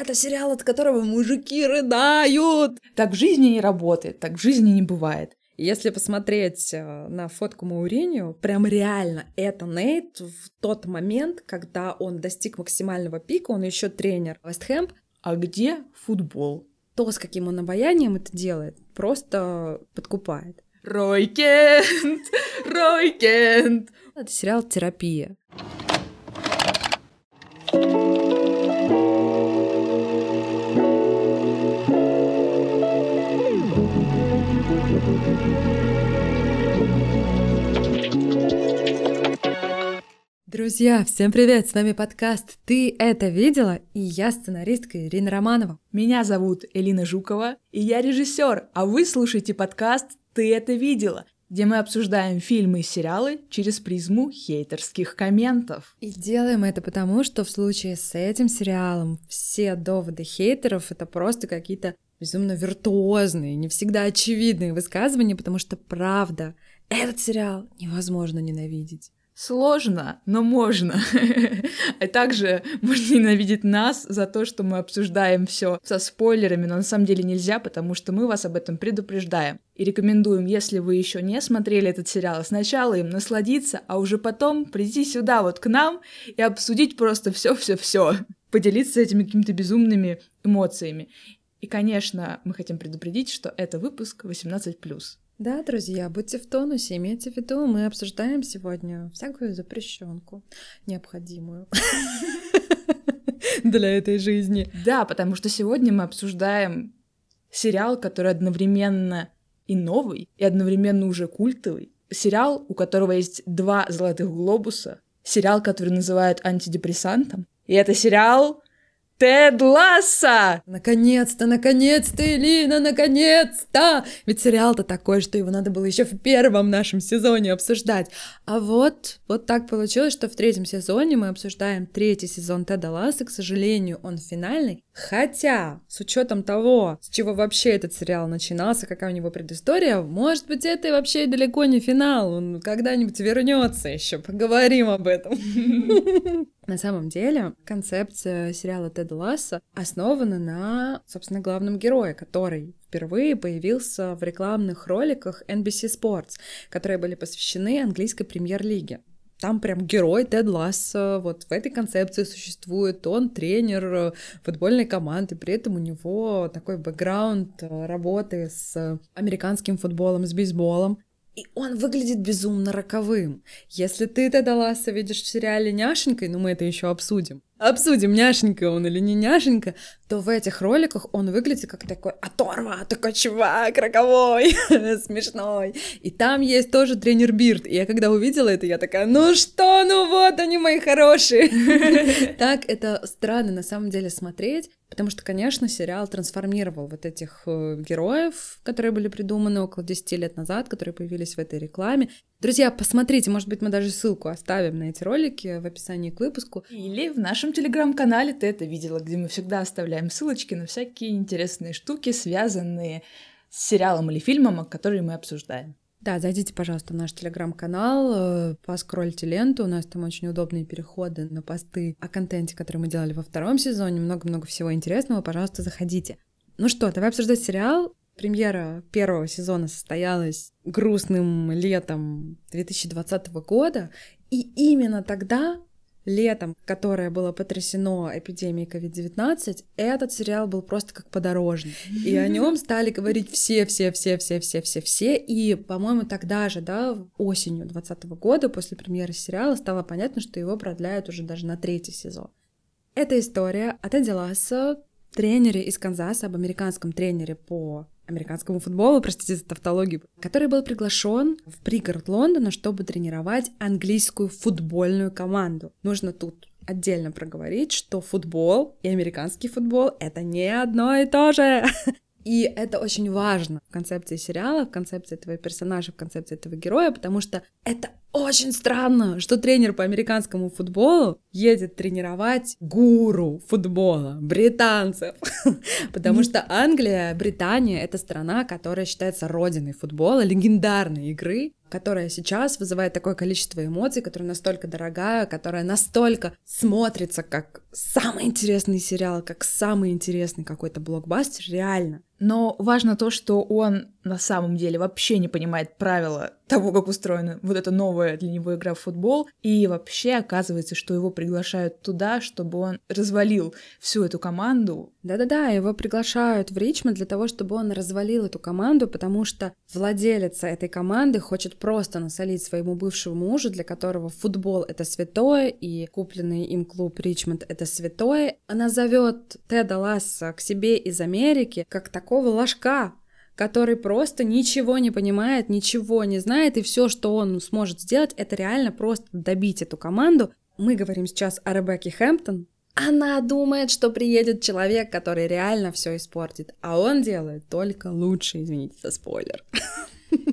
это сериал, от которого мужики рыдают. Так в жизни не работает, так в жизни не бывает. Если посмотреть на фотку Моуринью, прям реально это Нейт в тот момент, когда он достиг максимального пика, он еще тренер Вест Хэм. А где футбол? То, с каким он обаянием это делает, просто подкупает. Рой Кент! Рой Кент! Это сериал «Терапия». Друзья, всем привет! С вами подкаст «Ты это видела?» и я сценаристка Ирина Романова. Меня зовут Элина Жукова, и я режиссер, а вы слушаете подкаст «Ты это видела?», где мы обсуждаем фильмы и сериалы через призму хейтерских комментов. И делаем это потому, что в случае с этим сериалом все доводы хейтеров — это просто какие-то безумно виртуозные, не всегда очевидные высказывания, потому что, правда, этот сериал невозможно ненавидеть. Сложно, но можно. А также можно ненавидеть нас за то, что мы обсуждаем все со спойлерами, но на самом деле нельзя, потому что мы вас об этом предупреждаем. И рекомендуем, если вы еще не смотрели этот сериал, сначала им насладиться, а уже потом прийти сюда вот к нам и обсудить просто все, поделиться этими какими-то безумными эмоциями. И, конечно, мы хотим предупредить, что это выпуск 18+. Да, друзья, будьте в тонусе, имейте в виду, мы обсуждаем сегодня всякую запрещенку, необходимую для этой жизни. Да, потому что сегодня мы обсуждаем сериал, который одновременно и новый, и одновременно уже культовый. Сериал, у которого есть 2 золотых глобуса. Сериал, который называют антидепрессантом. И это сериал «Тед Лассо». Наконец-то, наконец-то, Элина, наконец-то! Ведь сериал-то такой, что его надо было еще в первом нашем сезоне обсуждать. А вот так получилось, что в 3 сезоне мы обсуждаем 3 сезон «Теда Лассо». К сожалению, он финальный. Хотя, с учетом того, с чего вообще этот сериал начинался, какая у него предыстория, может быть, это и вообще далеко не финал. Он когда-нибудь вернется еще. Поговорим об этом. На самом деле, концепция сериала «Теда Лассо» основана на, собственно, главном герое, который впервые появился в рекламных роликах NBC Sports, которые были посвящены английской премьер-лиге. Там прям герой Тед Лассо, вот в этой концепции существует, он тренер футбольной команды, при этом у него такой бэкграунд работы с американским футболом, с бейсболом. И он выглядит безумно роковым. Если ты Теда Лассо видишь в сериале няшенькой, ну мы это еще обсудим. Обсудим, няшенька он или не няшенька, то в этих роликах он выглядит как такой оторва, такой чувак роковой, смешной. И там есть тоже тренер Бирд. И я когда увидела это, я такая, ну вот они мои хорошие. Так это странно на самом деле смотреть. Потому что, конечно, сериал трансформировал вот этих героев, которые были придуманы около 10 лет назад, которые появились в этой рекламе. Друзья, посмотрите, может быть, мы даже ссылку оставим на эти ролики в описании к выпуску. Или в нашем телеграм-канале «Ты это видела», где мы всегда оставляем ссылочки на всякие интересные штуки, связанные с сериалом или фильмом, которые мы обсуждаем. Да, зайдите, пожалуйста, в наш телеграм-канал, поскроллите ленту, у нас там очень удобные переходы на посты о контенте, который мы делали во 2 сезоне, много-много всего интересного, пожалуйста, заходите. Ну что, давай обсуждать сериал. Премьера 1 сезона состоялась грустным летом 2020 года, и именно тогда, летом, которое было потрясено эпидемией COVID-19, этот сериал был просто как подорожный. И о нем стали говорить все. И, по-моему, тогда же, да, осенью 2020 года, после премьеры сериала, стало понятно, что его продляют уже даже на 3 сезон. Эта история о Теде Лассо, тренере из Канзаса, об американском тренере по американскому футболу, простите за тавтологию, который был приглашен в пригород Лондона, чтобы тренировать английскую футбольную команду. Нужно тут отдельно проговорить, что футбол и американский футбол — это не одно и то же. И это очень важно в концепции сериала, в концепции этого персонажа, в концепции этого героя, потому что это очень странно, что тренер по американскому футболу едет тренировать гуру футбола, британцев. Потому что Англия, Британия — это страна, которая считается родиной футбола, легендарной игры, которая сейчас вызывает такое количество эмоций, которая настолько дорогая, которая настолько смотрится как самый интересный сериал, как самый интересный какой-то блокбастер, реально. Но важно то, что он на самом деле вообще не понимает правила того, как устроена вот эта новая для него игра в футбол, и вообще оказывается, что его приглашают туда, чтобы он развалил всю эту команду. Да-да-да, его приглашают в Ричмонд для того, чтобы он развалил эту команду, потому что владелец этой команды хочет просто насолить своему бывшему мужу, для которого футбол — это святое, и купленный им клуб Ричмонд — это святое. Она зовет Теда Лассо к себе из Америки как такого ложка, который просто ничего не понимает, ничего не знает, и все, что он сможет сделать, это реально просто добить эту команду. Мы говорим сейчас о Ребекке Хэмптон. Она думает, что приедет человек, который реально все испортит, а он делает только лучше, извините за спойлер.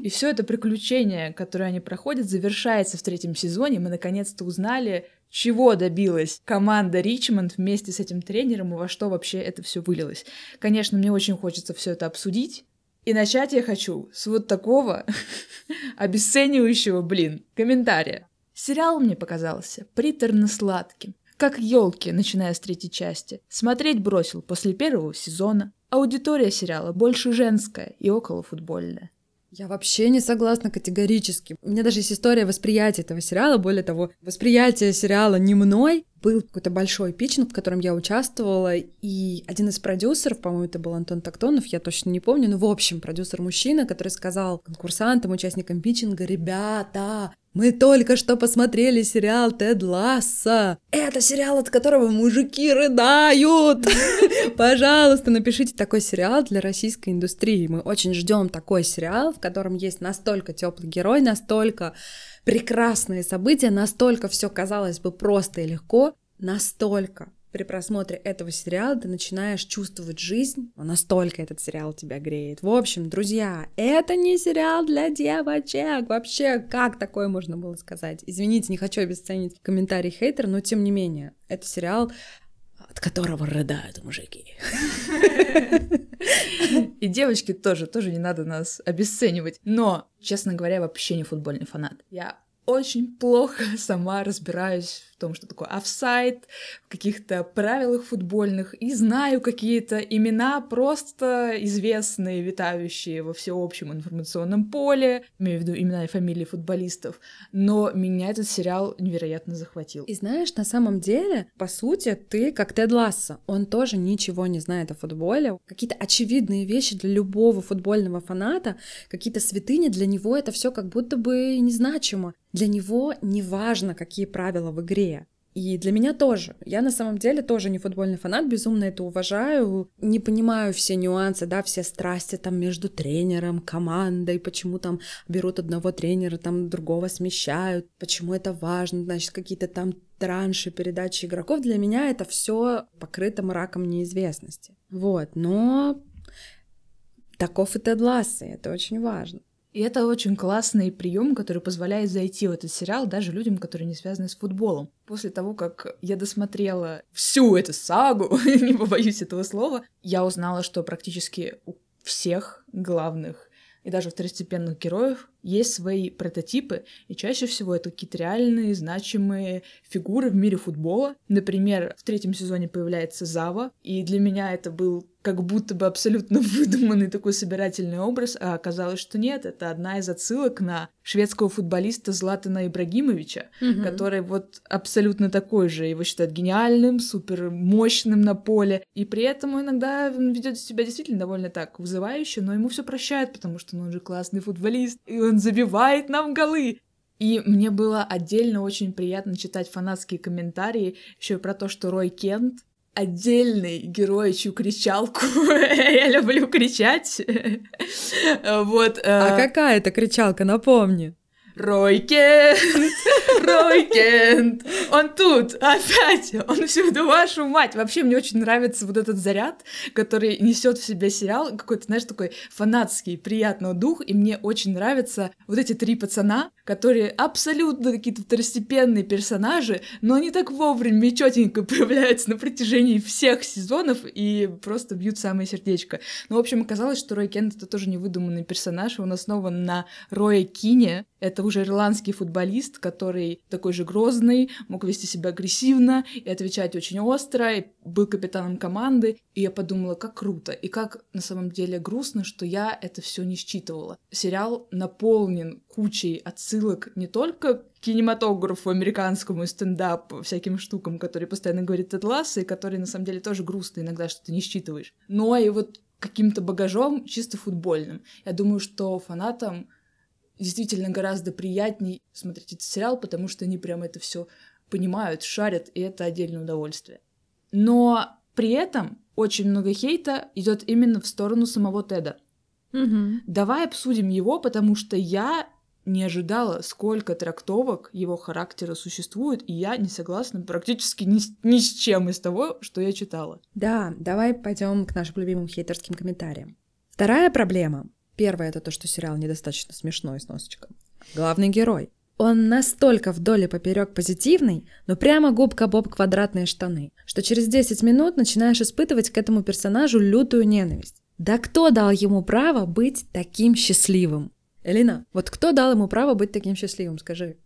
И все это приключение, которое они проходят, завершается в 3-м сезоне. Мы наконец-то узнали, чего добилась команда Ричмонд вместе с этим тренером и во что вообще это все вылилось. Конечно, мне очень хочется все это обсудить. И начать я хочу с вот такого обесценивающего, комментария. Сериал мне показался приторно-сладким, как елки, начиная с 3-й части. Смотреть бросил после 1-го сезона. Аудитория сериала больше женская и околофутбольная. Я вообще не согласна категорически. У меня даже есть история восприятия этого сериала. Более того, восприятие сериала не мной. Был какой-то большой питчинг, в котором я участвовала, и один из продюсеров, по-моему, это был Антон Токтонов, я точно не помню, но в общем, продюсер-мужчина, который сказал конкурсантам, участникам питчинга: «Ребята, мы только что посмотрели сериал Тед Лассо. Это сериал, от которого мужики рыдают. Пожалуйста, напишите такой сериал для российской индустрии. Мы очень ждем такой сериал, в котором есть настолько теплый герой, настолько прекрасные события, настолько все казалось бы просто и легко, настолько при просмотре этого сериала ты начинаешь чувствовать жизнь, настолько этот сериал тебя греет». В общем, друзья, это не сериал для девочек, вообще, как такое можно было сказать? Извините, не хочу обесценить комментарий хейтера, но тем не менее, это сериал, от которого рыдают мужики. И девочки тоже не надо нас обесценивать. Но, честно говоря, вообще не футбольный фанат. Я очень плохо сама разбираюсь в том, что такое офсайд, в каких-то правилах футбольных, и знаю какие-то имена просто известные, витающие во всеобщем информационном поле, имею в виду имена и фамилии футболистов, но меня этот сериал невероятно захватил. И знаешь, на самом деле, по сути, ты как Тед Лассо, он тоже ничего не знает о футболе, какие-то очевидные вещи для любого футбольного фаната, какие-то святыни, для него это все как будто бы незначимо. Для него не важно, какие правила в игре. И для меня тоже. Я на самом деле тоже не футбольный фанат, безумно это уважаю, не понимаю все нюансы, да, все страсти там между тренером, командой, почему там берут одного тренера, там другого смещают, почему это важно, значит, какие-то там транши, передачи игроков. Для меня это все покрыто мраком неизвестности. Вот, но таков и Тед Лассо, это очень важно. И это очень классный прием, который позволяет зайти в этот сериал даже людям, которые не связаны с футболом. После того, как я досмотрела всю эту сагу, не побоюсь этого слова, я узнала, что практически у всех главных и даже второстепенных героев есть свои прототипы, и чаще всего это какие-то реальные, значимые фигуры в мире футбола. Например, в 3-м сезоне появляется Зава, и для меня это был как будто бы абсолютно выдуманный такой собирательный образ, а оказалось, что нет, это одна из отсылок на шведского футболиста Златана Ибрагимовича, который вот абсолютно такой же, его считают гениальным, супермощным на поле, и при этом иногда ведет себя действительно довольно так вызывающе, но ему все прощают, потому что он же классный футболист, и он забивает нам голы. И мне было отдельно очень приятно читать фанатские комментарии еще и про то, что Рой Кент отдельный герой, чью кричалку я люблю кричать. Вот. А какая это кричалка, напомни? Рой Кент, Рой Кент, он тут, опять, он всюду, вашу мать. Вообще, мне очень нравится вот этот заряд, который несет в себе сериал, какой-то, знаешь, такой фанатский, приятный дух, и мне очень нравятся вот эти три пацана, которые абсолютно какие-то второстепенные персонажи, но они так вовремя и чётенько проявляются на протяжении всех сезонов и просто бьют самое сердечко. Ну, в общем, оказалось, что Рой Кент — это тоже невыдуманный персонаж, он основан на Рое Кине, это уже ирландский футболист, который такой же грозный, мог вести себя агрессивно и отвечать очень остро, и был капитаном команды, и я подумала, как круто, и как на самом деле грустно, что я это все не считывала. Сериал наполнен кучей отсылок не только к кинематографу американскому и стендапу, всяким штукам, которые постоянно говорит Тед Лассо, и которые на самом деле тоже грустно иногда, что ты не считываешь, но и вот каким-то багажом чисто футбольным. Я думаю, что фанатам действительно гораздо приятней смотреть этот сериал, потому что они прям это все понимают, шарят, и это отдельное удовольствие. Но при этом очень много хейта идет именно в сторону самого Теда. Угу. Давай обсудим его, потому что я не ожидала, сколько трактовок его характера существует, и я не согласна практически ни с чем из того, что я читала. Да, давай пойдем к нашим любимым хейтерским комментариям. Вторая проблема. Первое — это то, что сериал недостаточно смешной, с носочком. Главный герой. Он настолько вдоль и поперёк позитивный, но прямо губка Боб квадратные штаны, что через 10 минут начинаешь испытывать к этому персонажу лютую ненависть. Да кто дал ему право быть таким счастливым? Элина, вот кто дал ему право быть таким счастливым, скажи?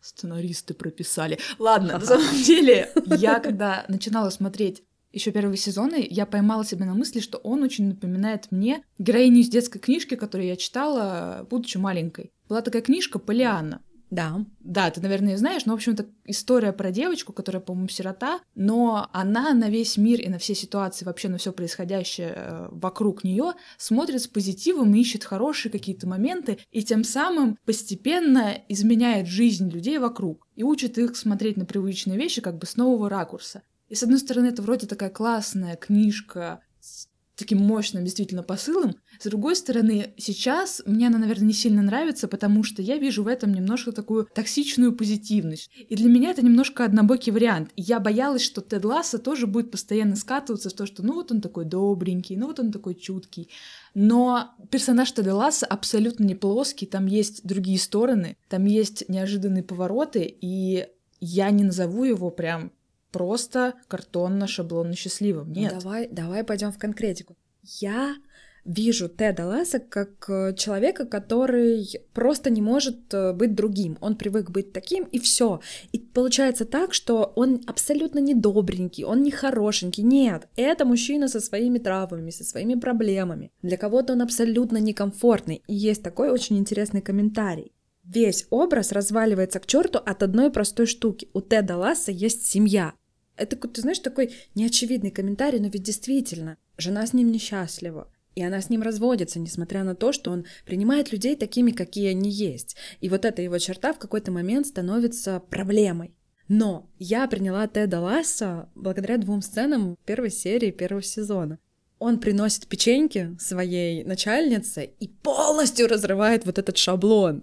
Сценаристы прописали. Ладно, на самом деле, я когда начинала смотреть еще первые сезоны, я поймала себя на мысли, что он очень напоминает мне героиню из детской книжки, которую я читала, будучи маленькой. Была такая книжка «Поллианна». Да. Да, ты, наверное, знаешь, но, в общем-то, история про девочку, которая, по-моему, сирота, но она на весь мир и на все ситуации, вообще на все происходящее вокруг нее смотрит с позитивом и ищет хорошие какие-то моменты, и тем самым постепенно изменяет жизнь людей вокруг и учит их смотреть на привычные вещи как бы с нового ракурса. И, с одной стороны, это вроде такая классная книжка с таким мощным действительно посылом. С другой стороны, сейчас мне она, наверное, не сильно нравится, потому что я вижу в этом немножко такую токсичную позитивность. И для меня это немножко однобокий вариант. И я боялась, что Тед Лассо тоже будет постоянно скатываться в то, что ну вот он такой добренький, ну вот он такой чуткий. Но персонаж Теда Лассо абсолютно не плоский, там есть другие стороны, там есть неожиданные повороты, и я не назову его прям просто картонно-шаблонно счастливым. Нет. Ну, давай пойдем в конкретику. Я вижу Теда Лассо как человека, который просто не может быть другим. Он привык быть таким, и все. И получается так, что он абсолютно не добренький, он не хорошенький. Нет, это мужчина со своими травмами, со своими проблемами. Для кого-то он абсолютно некомфортный. И есть такой очень интересный комментарий. Весь образ разваливается к черту от одной простой штуки. У Теда Лассо есть семья. Это, ты знаешь, такой неочевидный комментарий, но ведь действительно, жена с ним несчастлива, и она с ним разводится, несмотря на то, что он принимает людей такими, какие они есть. И вот эта его черта в какой-то момент становится проблемой. Но я приняла Теда Лассо благодаря двум сценам первой серии первого сезона. Он приносит печеньки своей начальнице и полностью разрывает вот этот шаблон.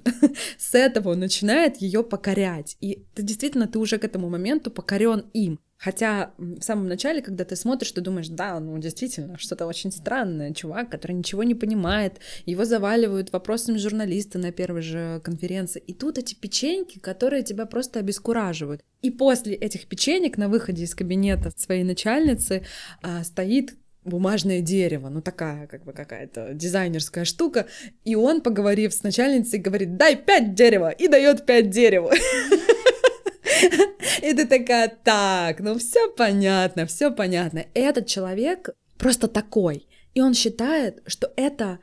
С этого он начинает ее покорять. И ты действительно, ты уже к этому моменту покорен им. Хотя в самом начале, когда ты смотришь, ты думаешь, да, ну действительно, что-то очень странное, чувак, который ничего не понимает, его заваливают вопросами журналиста на первой же конференции, и тут эти печеньки, которые тебя просто обескураживают. И после этих печенек на выходе из кабинета своей начальницы стоит бумажное дерево, ну такая как бы какая-то дизайнерская штука, и он, поговорив с начальницей, говорит: «Дай 5 дерева!» и дает 5 дерева. И ты такая: так, ну все понятно, этот человек просто такой, и он считает, что это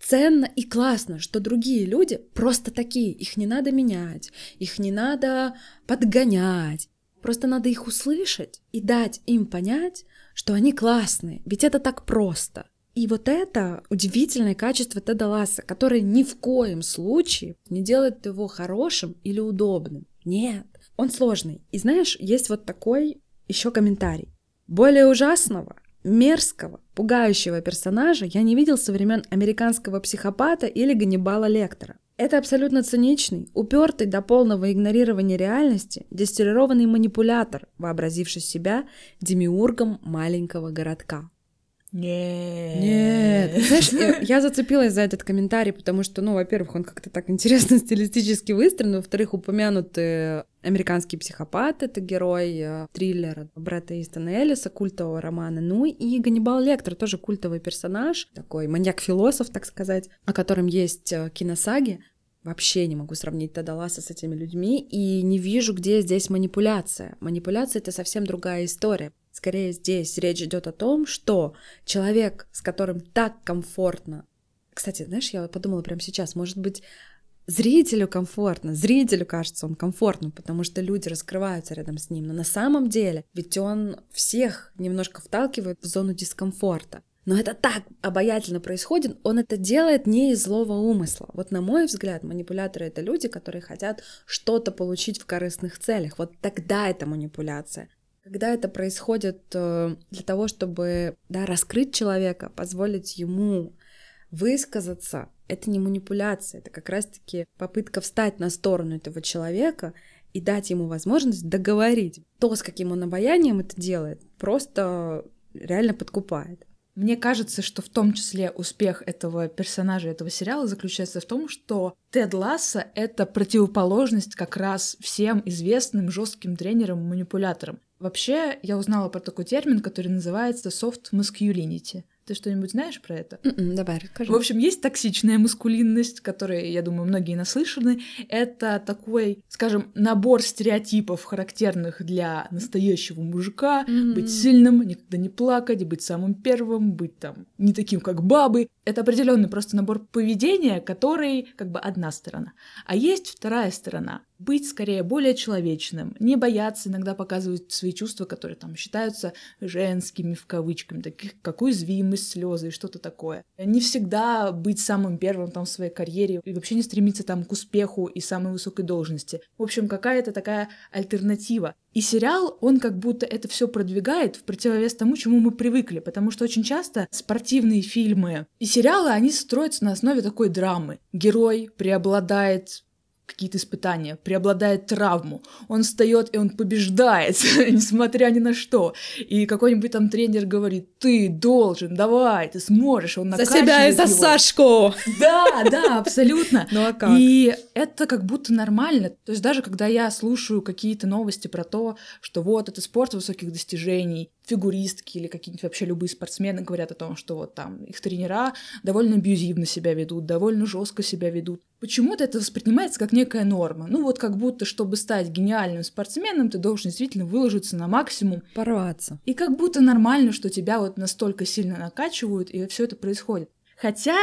ценно и классно, что другие люди просто такие, их не надо менять, их не надо подгонять, просто надо их услышать и дать им понять, что они классные, ведь это так просто. И вот это удивительное качество Теда Лассо, которое ни в коем случае не делает его хорошим или удобным. Нет, он сложный. И знаешь, есть вот такой еще комментарий. Более ужасного, мерзкого, пугающего персонажа я не видел со времен «Американского психопата» или «Ганнибала Лектора». Это абсолютно циничный, упертый до полного игнорирования реальности, дистиллированный манипулятор, вообразивший себя демиургом маленького городка. Нет. Знаешь, я зацепилась за этот комментарий, потому что, во-первых, он как-то так интересно стилистически выстроен, во-вторых, упомянуты «Американский психопат», это герой триллера брата Истона Эллиса, культового романа, и Ганнибал Лектор, тоже культовый персонаж, такой маньяк-философ, так сказать, о котором есть киносаги. Вообще не могу сравнить Теда Лассо с этими людьми, и не вижу, где здесь манипуляция. Манипуляция — это совсем другая история. Скорее, здесь речь идет о том, что человек, с которым так комфортно... Кстати, знаешь, я подумала прямо сейчас, может быть, зрителю комфортно, зрителю кажется он комфортным, потому что люди раскрываются рядом с ним, но на самом деле ведь он всех немножко вталкивает в зону дискомфорта. Но это так обаятельно происходит, он это делает не из злого умысла. Вот на мой взгляд, манипуляторы — это люди, которые хотят что-то получить в корыстных целях. Вот тогда это манипуляция. Когда это происходит для того, чтобы раскрыть человека, позволить ему высказаться, это не манипуляция, это как раз-таки попытка встать на сторону этого человека и дать ему возможность договорить. То, с каким он обаянием это делает, просто реально подкупает. Мне кажется, что в том числе успех этого персонажа, этого сериала заключается в том, что Тед Лассо — это противоположность как раз всем известным жестким тренерам-манипуляторам. Вообще, я узнала про такой термин, который называется soft masculinity. Ты что-нибудь знаешь про это? Давай, расскажи. В общем, есть токсичная маскулинность, которой, я думаю, многие наслышаны. Это такой, скажем, набор стереотипов, характерных для настоящего мужика. Быть сильным, никогда не плакать, быть самым первым, быть там не таким, как бабы. Это определенный просто набор поведения, который как бы одна сторона. А есть вторая сторона. Быть скорее более человечным, не бояться иногда показывать свои чувства, которые там считаются женскими в кавычках, таких как уязвимость, слезы и что-то такое. Не всегда быть самым первым там в своей карьере и вообще не стремиться там к успеху и самой высокой должности. В общем, какая-то такая альтернатива. И сериал, он как будто это все продвигает в противовес тому, чему мы привыкли, потому что очень часто спортивные фильмы и сериалы, они строятся на основе такой драмы. Герой преобладает... какие-то испытания, преобладает травму, он встает и он побеждает, несмотря ни на что. И какой-нибудь там тренер говорит: ты должен, давай, ты сможешь, он накачивает его. За себя и за Сашку! Да, абсолютно. Ну а как? И это как будто нормально. То есть даже когда я слушаю какие-то новости про то, что вот это спорт высоких достижений, фигуристки или какие-нибудь вообще любые спортсмены говорят о том, что вот там их тренера довольно абьюзивно себя ведут, довольно жестко себя ведут. Почему-то это воспринимается как некая норма. Как будто, чтобы стать гениальным спортсменом, ты должен действительно выложиться на максимум. Порваться. И как будто нормально, что тебя вот настолько сильно накачивают, и все это происходит. Хотя,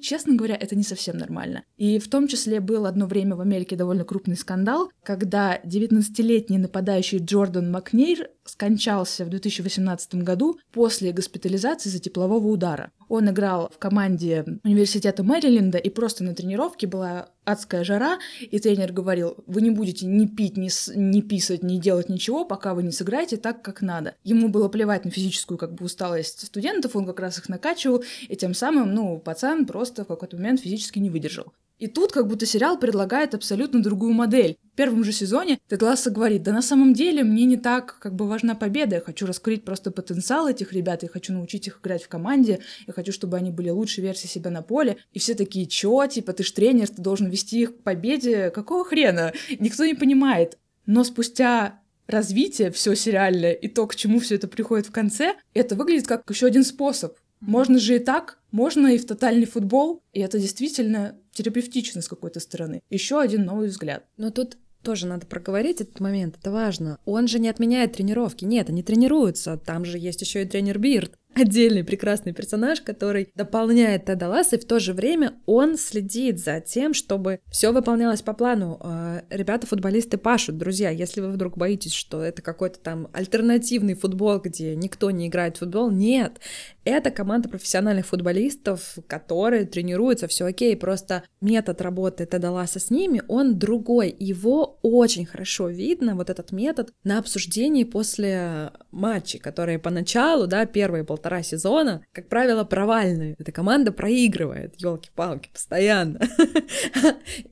честно говоря, это не совсем нормально. И в том числе был одно время в Америке довольно крупный скандал, когда 19-летний нападающий Джордан Макнейр скончался в 2018 году после госпитализации за теплового удара. Он играл в команде университета Мэриленда, и просто на тренировке была адская жара, и тренер говорил: вы не будете ни пить, ни писать, ни делать ничего, пока вы не сыграете так, как надо. Ему было плевать на физическую усталость студентов, он как раз их накачивал, и тем самым пацан просто в какой-то момент физически не выдержал. И тут как будто сериал предлагает абсолютно другую модель. В первом же сезоне Тед Лассо говорит: да на самом деле мне не так важна победа, я хочу раскрыть просто потенциал этих ребят, я хочу научить их играть в команде, я хочу, чтобы они были лучшей версией себя на поле. И все такие: чё, ты ж тренер, ты должен вести их к победе, какого хрена? Никто не понимает. Но спустя... развитие все сериальное и то, к чему все это приходит в конце, это выглядит как еще один способ. Можно же и так, можно и в тотальный футбол, и это действительно терапевтично с какой-то стороны. Еще один новый взгляд. Но тут тоже надо проговорить этот момент, это важно. Он же не отменяет тренировки, нет, они тренируются, там же есть еще и тренер Бирд. Отдельный прекрасный персонаж, который дополняет Теда Лассо, и в то же время он следит за тем, чтобы все выполнялось по плану. Ребята-футболисты пашут, друзья, если вы вдруг боитесь, что это какой-то там альтернативный футбол, где никто не играет в футбол, нет. Это команда профессиональных футболистов, которые тренируются, все окей, просто метод работы Теда Лассо с ними, он другой. Его очень хорошо видно, вот этот метод, на обсуждении после матчей, которые поначалу, первые полтора полтора сезона, как правило, провальные. Эта команда проигрывает, елки-палки, постоянно.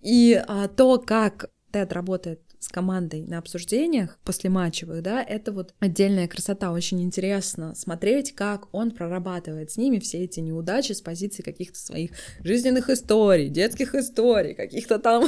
И то, как Тед работает с командой на обсуждениях послематчевых, да, это вот отдельная красота. Очень интересно смотреть, как он прорабатывает с ними все эти неудачи с позиции каких-то своих жизненных историй, детских историй, каких-то там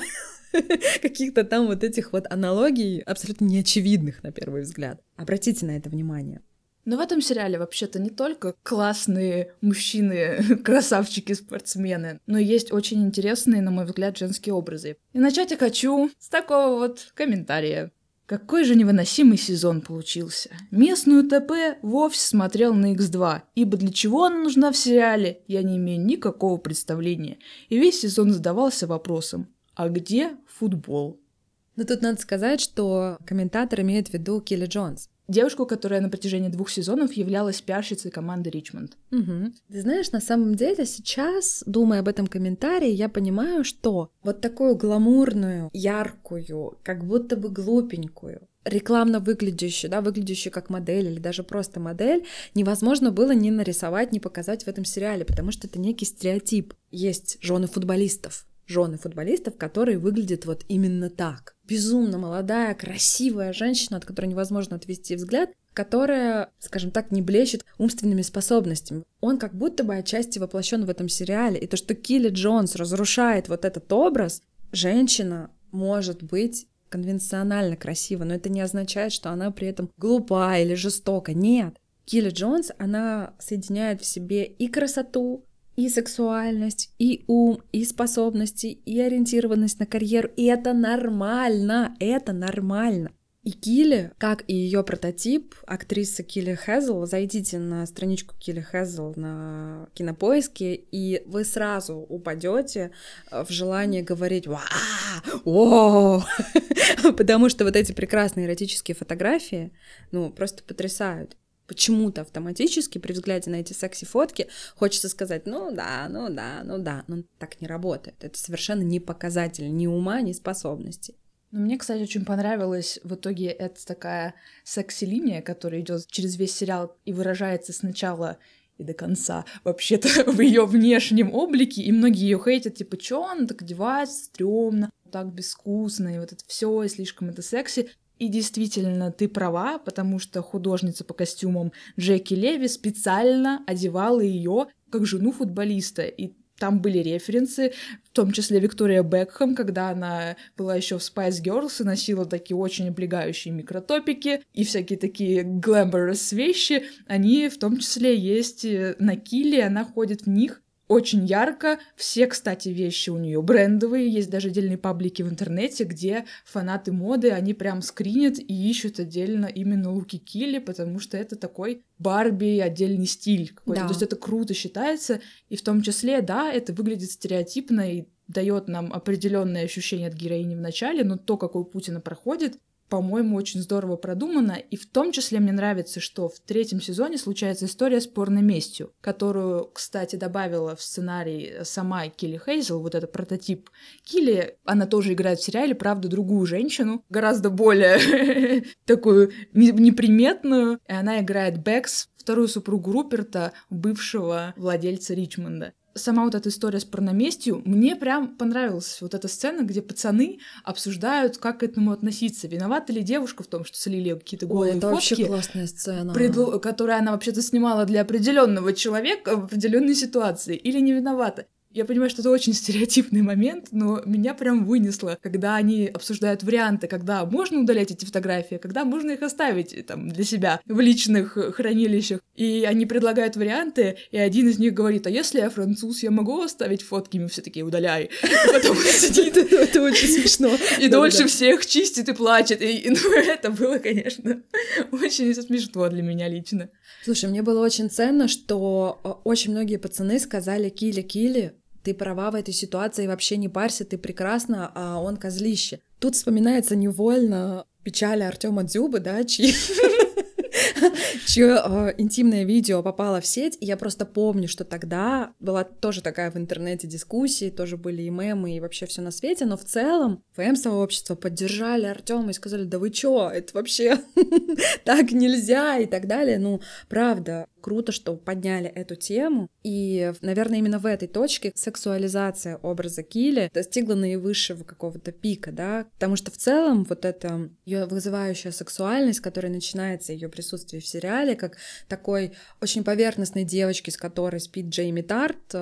вот этих вот аналогий, абсолютно неочевидных на первый взгляд. Обратите на это внимание. Но в этом сериале вообще-то не только классные мужчины, красавчики-спортсмены, но есть очень интересные, на мой взгляд, женские образы. И начать я хочу с такого вот комментария. Какой же невыносимый сезон получился. Местную ТП вовсе смотрел на X2, ибо для чего она нужна в сериале, я не имею никакого представления. И весь сезон задавался вопросом, а где футбол? Но тут надо сказать, что комментатор имеет в виду Килли Джонс. Девушку, которая на протяжении 2 сезонов являлась пиарщицей команды Ричмонд. Угу. Ты знаешь, на самом деле сейчас, думая об этом комментарии, я понимаю, что вот такую гламурную, яркую, как будто бы глупенькую, рекламно выглядящую, да, выглядящую как модель или даже просто модель, невозможно было ни нарисовать, ни показать в этом сериале, потому что это некий стереотип. Есть жены футболистов, которые выглядят вот именно так. Безумно молодая, красивая женщина, от которой невозможно отвести взгляд, которая, скажем так, не блещет умственными способностями. Он как будто бы отчасти воплощен в этом сериале. И то, что Килли Джонс разрушает вот этот образ, женщина может быть конвенционально красива, но это не означает, что она при этом глупа или жестока. Нет. Килли Джонс, она соединяет в себе и красоту, и сексуальность, и ум, и способности, и ориентированность на карьеру. И это нормально, это нормально. И Килли, как и ее прототип, актриса Кили Хейзел, зайдите на страничку Кили Хейзел на Кинопоиске, и вы сразу упадете в желание говорить «Вау!», потому что вот эти прекрасные эротические фотографии, ну, просто потрясают. Почему-то автоматически при взгляде на эти секси-фотки хочется сказать «ну да», но так не работает. Это совершенно не показатель ни ума, ни способностей. Но мне, кстати, очень понравилась в итоге эта такая секси-линия, которая идет через весь сериал и выражается сначала и до конца вообще-то в ее внешнем облике, и многие ее хейтят, типа «чё она так одевается, стрёмно, так безвкусно, и вот это все, и слишком это секси». И действительно, ты права, потому что художница по костюмам Джеки Леви специально одевала ее как жену футболиста. И там были референсы, в том числе Виктория Бекхэм, когда она была еще в Spice Girls и носила такие очень облегающие микротопики и всякие такие glamorous вещи. Они в том числе есть на Килли, она ходит в них. Очень ярко. Все, кстати, вещи у нее брендовые. Есть даже отдельные паблики в интернете, где фанаты моды, они прям скринят и ищут отдельно именно луки Килли, потому что это такой Барби отдельный стиль какой-то. Да. То есть это круто считается. И в том числе, да, это выглядит стереотипно и дает нам определенное ощущение от героини в начале, но то, какой путь она проходит, по-моему, очень здорово продумано, и в том числе мне нравится, что в 3-м сезоне случается история с порноместью, которую, кстати, добавила в сценарий сама Килли Хейзел, вот это прототип Килли, она тоже играет в сериале, правда, другую женщину, гораздо более такую неприметную, и она играет Бэкс, вторую супругу Руперта, бывшего владельца Ричмонда. Сама вот эта история с порноместью, мне прям понравилась вот эта сцена, где пацаны обсуждают, как к этому относиться. Виновата ли девушка в том, что слили какие-то голые фотки? Ой, это вообще классная сцена. Которую она вообще-то снимала для определенного человека в определенной ситуации. Или не виновата? Я понимаю, что это очень стереотипный момент, но меня прям вынесло, когда они обсуждают варианты, когда можно удалять эти фотографии, когда можно их оставить там для себя в личных хранилищах. И они предлагают варианты, и один из них говорит, а если я француз, я могу оставить фотки? Мы все такие, удаляй. И потом он сидит, это очень смешно. И дольше всех чистит и плачет. Ну, это было, конечно, очень смешно для меня лично. Слушай, мне было очень ценно, что очень многие пацаны сказали Килли, ты права в этой ситуации, вообще не парься, ты прекрасна, а он козлище. Тут вспоминается невольно печаль Артёма Дзюбы, да, чьи... чье интимное видео попало в сеть, и я просто помню, что тогда была тоже такая в интернете дискуссия, тоже были и мемы, и вообще все на свете, но в целом ФМ-сообщество поддержали Артема и сказали, да вы чё, это вообще так нельзя и так далее, ну, правда. Круто, что подняли эту тему, и, наверное, именно в этой точке сексуализация образа Килли достигла наивысшего какого-то пика, да, потому что в целом вот эта ее вызывающая сексуальность, которая начинается ее присутствие в сериале, как такой очень поверхностной девочки, с которой спит Джейми Тарт,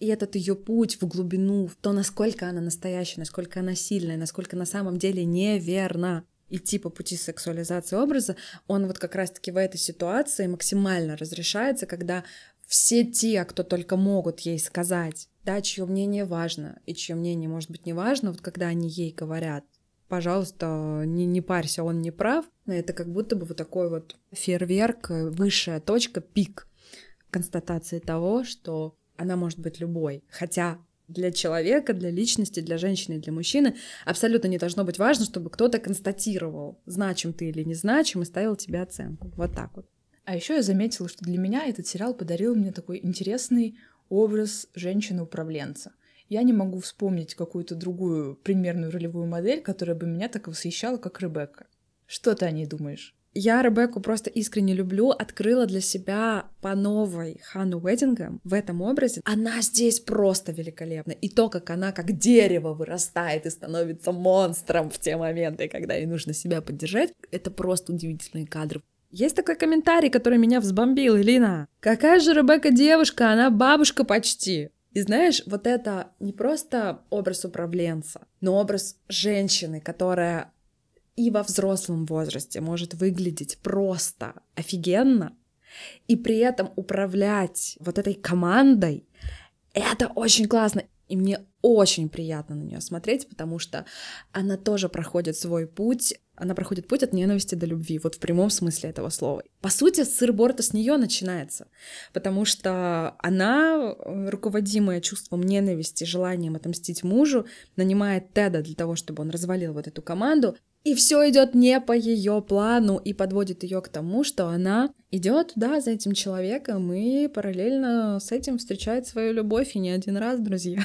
и этот ее путь в глубину, в то, насколько она настоящая, насколько она сильная, насколько на самом деле неверна. Идти по пути сексуализации образа, он вот как раз-таки в этой ситуации максимально разрешается, когда все те, кто только могут ей сказать, да, чье мнение важно и чье мнение может быть не важно, вот когда они ей говорят, пожалуйста, не парься, он не прав, это как будто бы вот такой вот фейерверк, высшая точка, пик констатации того, что она может быть любой, хотя... Для человека, для личности, для женщины, для мужчины абсолютно не должно быть важно, чтобы кто-то констатировал, значим ты или незначим, и ставил тебе оценку. Вот так вот. А еще я заметила, что для меня этот сериал подарил мне такой интересный образ женщины-управленца. Я не могу вспомнить какую-то другую примерную ролевую модель, которая бы меня так восхищала, как Ребекка. Что ты о ней думаешь? Я Ребекку просто искренне люблю, открыла для себя по новой Ханну Уэддингем в этом образе. Она здесь просто великолепна. И то, как она как дерево вырастает и становится монстром в те моменты, когда ей нужно себя поддержать, это просто удивительные кадры. Есть такой комментарий, который меня взбомбил, Элина. Какая же Ребекка девушка, она бабушка почти. И знаешь, вот это не просто образ управленца, но образ женщины, которая... и во взрослом возрасте может выглядеть просто офигенно, и при этом управлять вот этой командой, это очень классно, и мне очень приятно на нее смотреть, потому что она тоже проходит свой путь, она проходит путь от ненависти до любви, вот в прямом смысле этого слова. По сути, сыр-борта с нее начинается, потому что она, руководимая чувством ненависти, желанием отомстить мужу, нанимает Теда для того, чтобы он развалил вот эту команду. И все идет не по ее плану и подводит ее к тому, что она идет, да, за этим человеком и параллельно с этим встречает свою любовь и не один раз, друзья.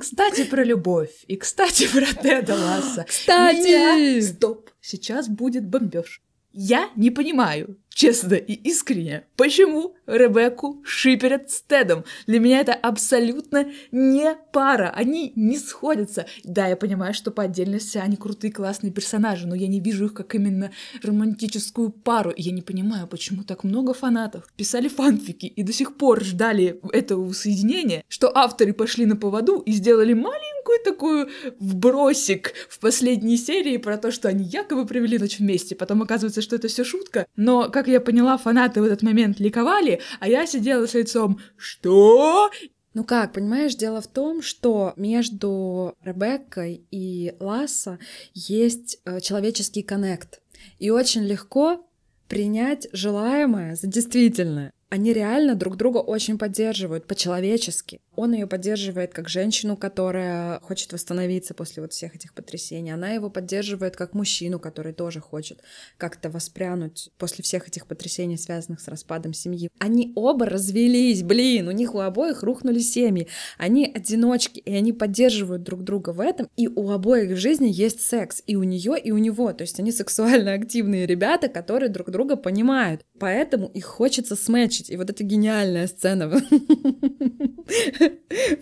Кстати, про любовь и, кстати, про Теда Лассо. Кстати, стоп, сейчас будет бомбёж. Я не понимаю, честно и искренне, почему Ребекку шиперят с Тедом. Для меня это абсолютно не пара, они не сходятся. Да, я понимаю, что по отдельности они крутые, классные персонажи, но я не вижу их как именно романтическую пару. Я не понимаю, почему так много фанатов писали фанфики и до сих пор ждали этого соединения, что авторы пошли на поводу и сделали маленькую такую вбросик в последней серии про то, что они якобы провели ночь вместе. Потом оказывается, что это все шутка, но, как я поняла, фанаты в этот момент ликовали, а я сидела с лицом «Что?». Ну как, понимаешь, дело в том, что между Ребеккой и Лассо есть человеческий коннект, и очень легко принять желаемое за действительное. Они реально друг друга очень поддерживают по-человечески. Он ее поддерживает как женщину, которая хочет восстановиться после вот всех этих потрясений. Она его поддерживает как мужчину, который тоже хочет как-то воспрянуть после всех этих потрясений, связанных с распадом семьи. Они оба развелись, блин, у них у обоих рухнули семьи. Они одиночки, и они поддерживают друг друга в этом. И у обоих в жизни есть секс, и у нее, и у него. То есть они сексуально активные ребята, которые друг друга понимают. Поэтому их хочется сметчить. И вот эта гениальная сцена в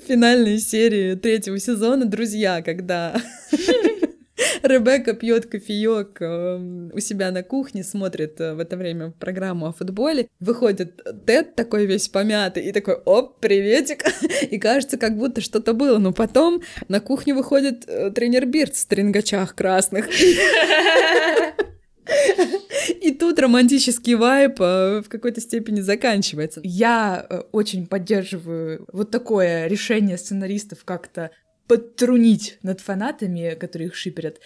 финальной серии третьего сезона «Друзья», когда Ребекка пьет кофеек у себя на кухне, смотрит в это время программу о футболе, выходит Тед такой весь помятый и такой «Оп, приветик!» и кажется, как будто что-то было, но потом на кухню выходит тренер Бирд в стрингачах красных. И тут романтический вайб в какой-то степени заканчивается. Я очень поддерживаю вот такое решение сценаристов как-то подтрунить над фанатами, которые их шиперят,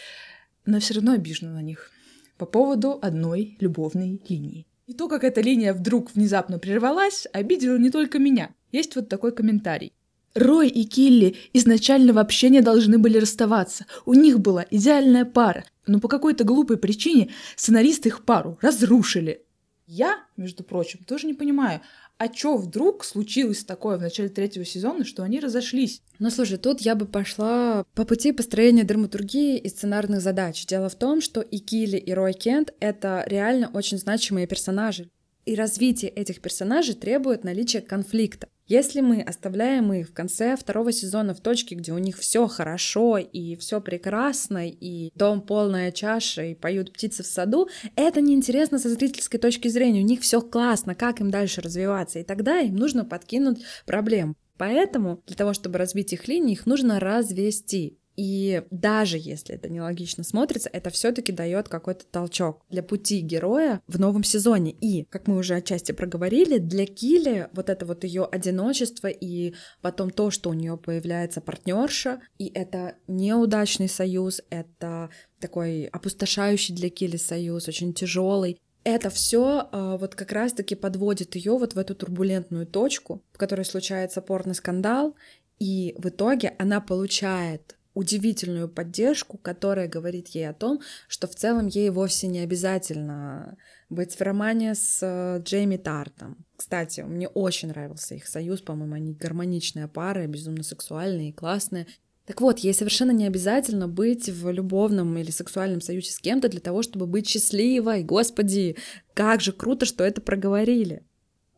но все равно обижена на них по поводу одной любовной линии. И то, как эта линия вдруг внезапно прервалась, обидела не только меня. Есть вот такой комментарий. Рой и Килли изначально вообще не должны были расставаться. У них была идеальная пара, но по какой-то глупой причине сценаристы их пару разрушили. Я, между прочим, тоже не понимаю, а чё вдруг случилось такое в начале третьего сезона, что они разошлись? Ну, слушай, тут я бы пошла по пути построения драматургии и сценарных задач. Дело в том, что и Килли, и Рой Кент — это реально очень значимые персонажи. И развитие этих персонажей требует наличия конфликта. Если мы оставляем их в конце второго сезона в точке, где у них все хорошо и все прекрасно, и дом полная чаша, и поют птицы в саду, это неинтересно со зрительской точки зрения. У них все классно, как им дальше развиваться? И тогда им нужно подкинуть проблем. Поэтому для того, чтобы разбить их линии, их нужно развести. И даже если это нелогично смотрится, это все-таки дает какой-то толчок для пути героя в новом сезоне. И, как мы уже отчасти проговорили, для Килли вот это вот ее одиночество и потом то, что у нее появляется партнерша, и это неудачный союз, это такой опустошающий для Килли союз, очень тяжелый. Это все вот как раз-таки подводит ее вот в эту турбулентную точку, в которой случается порно-скандал, и в итоге она получает удивительную поддержку, которая говорит ей о том, что в целом ей вовсе не обязательно быть в романе с Джейми Тартом. Кстати, мне очень нравился их союз, по-моему, они гармоничная пара, безумно сексуальные и классные. Так вот, ей совершенно не обязательно быть в любовном или сексуальном союзе с кем-то для того, чтобы быть счастливой. Господи, как же круто, что это проговорили.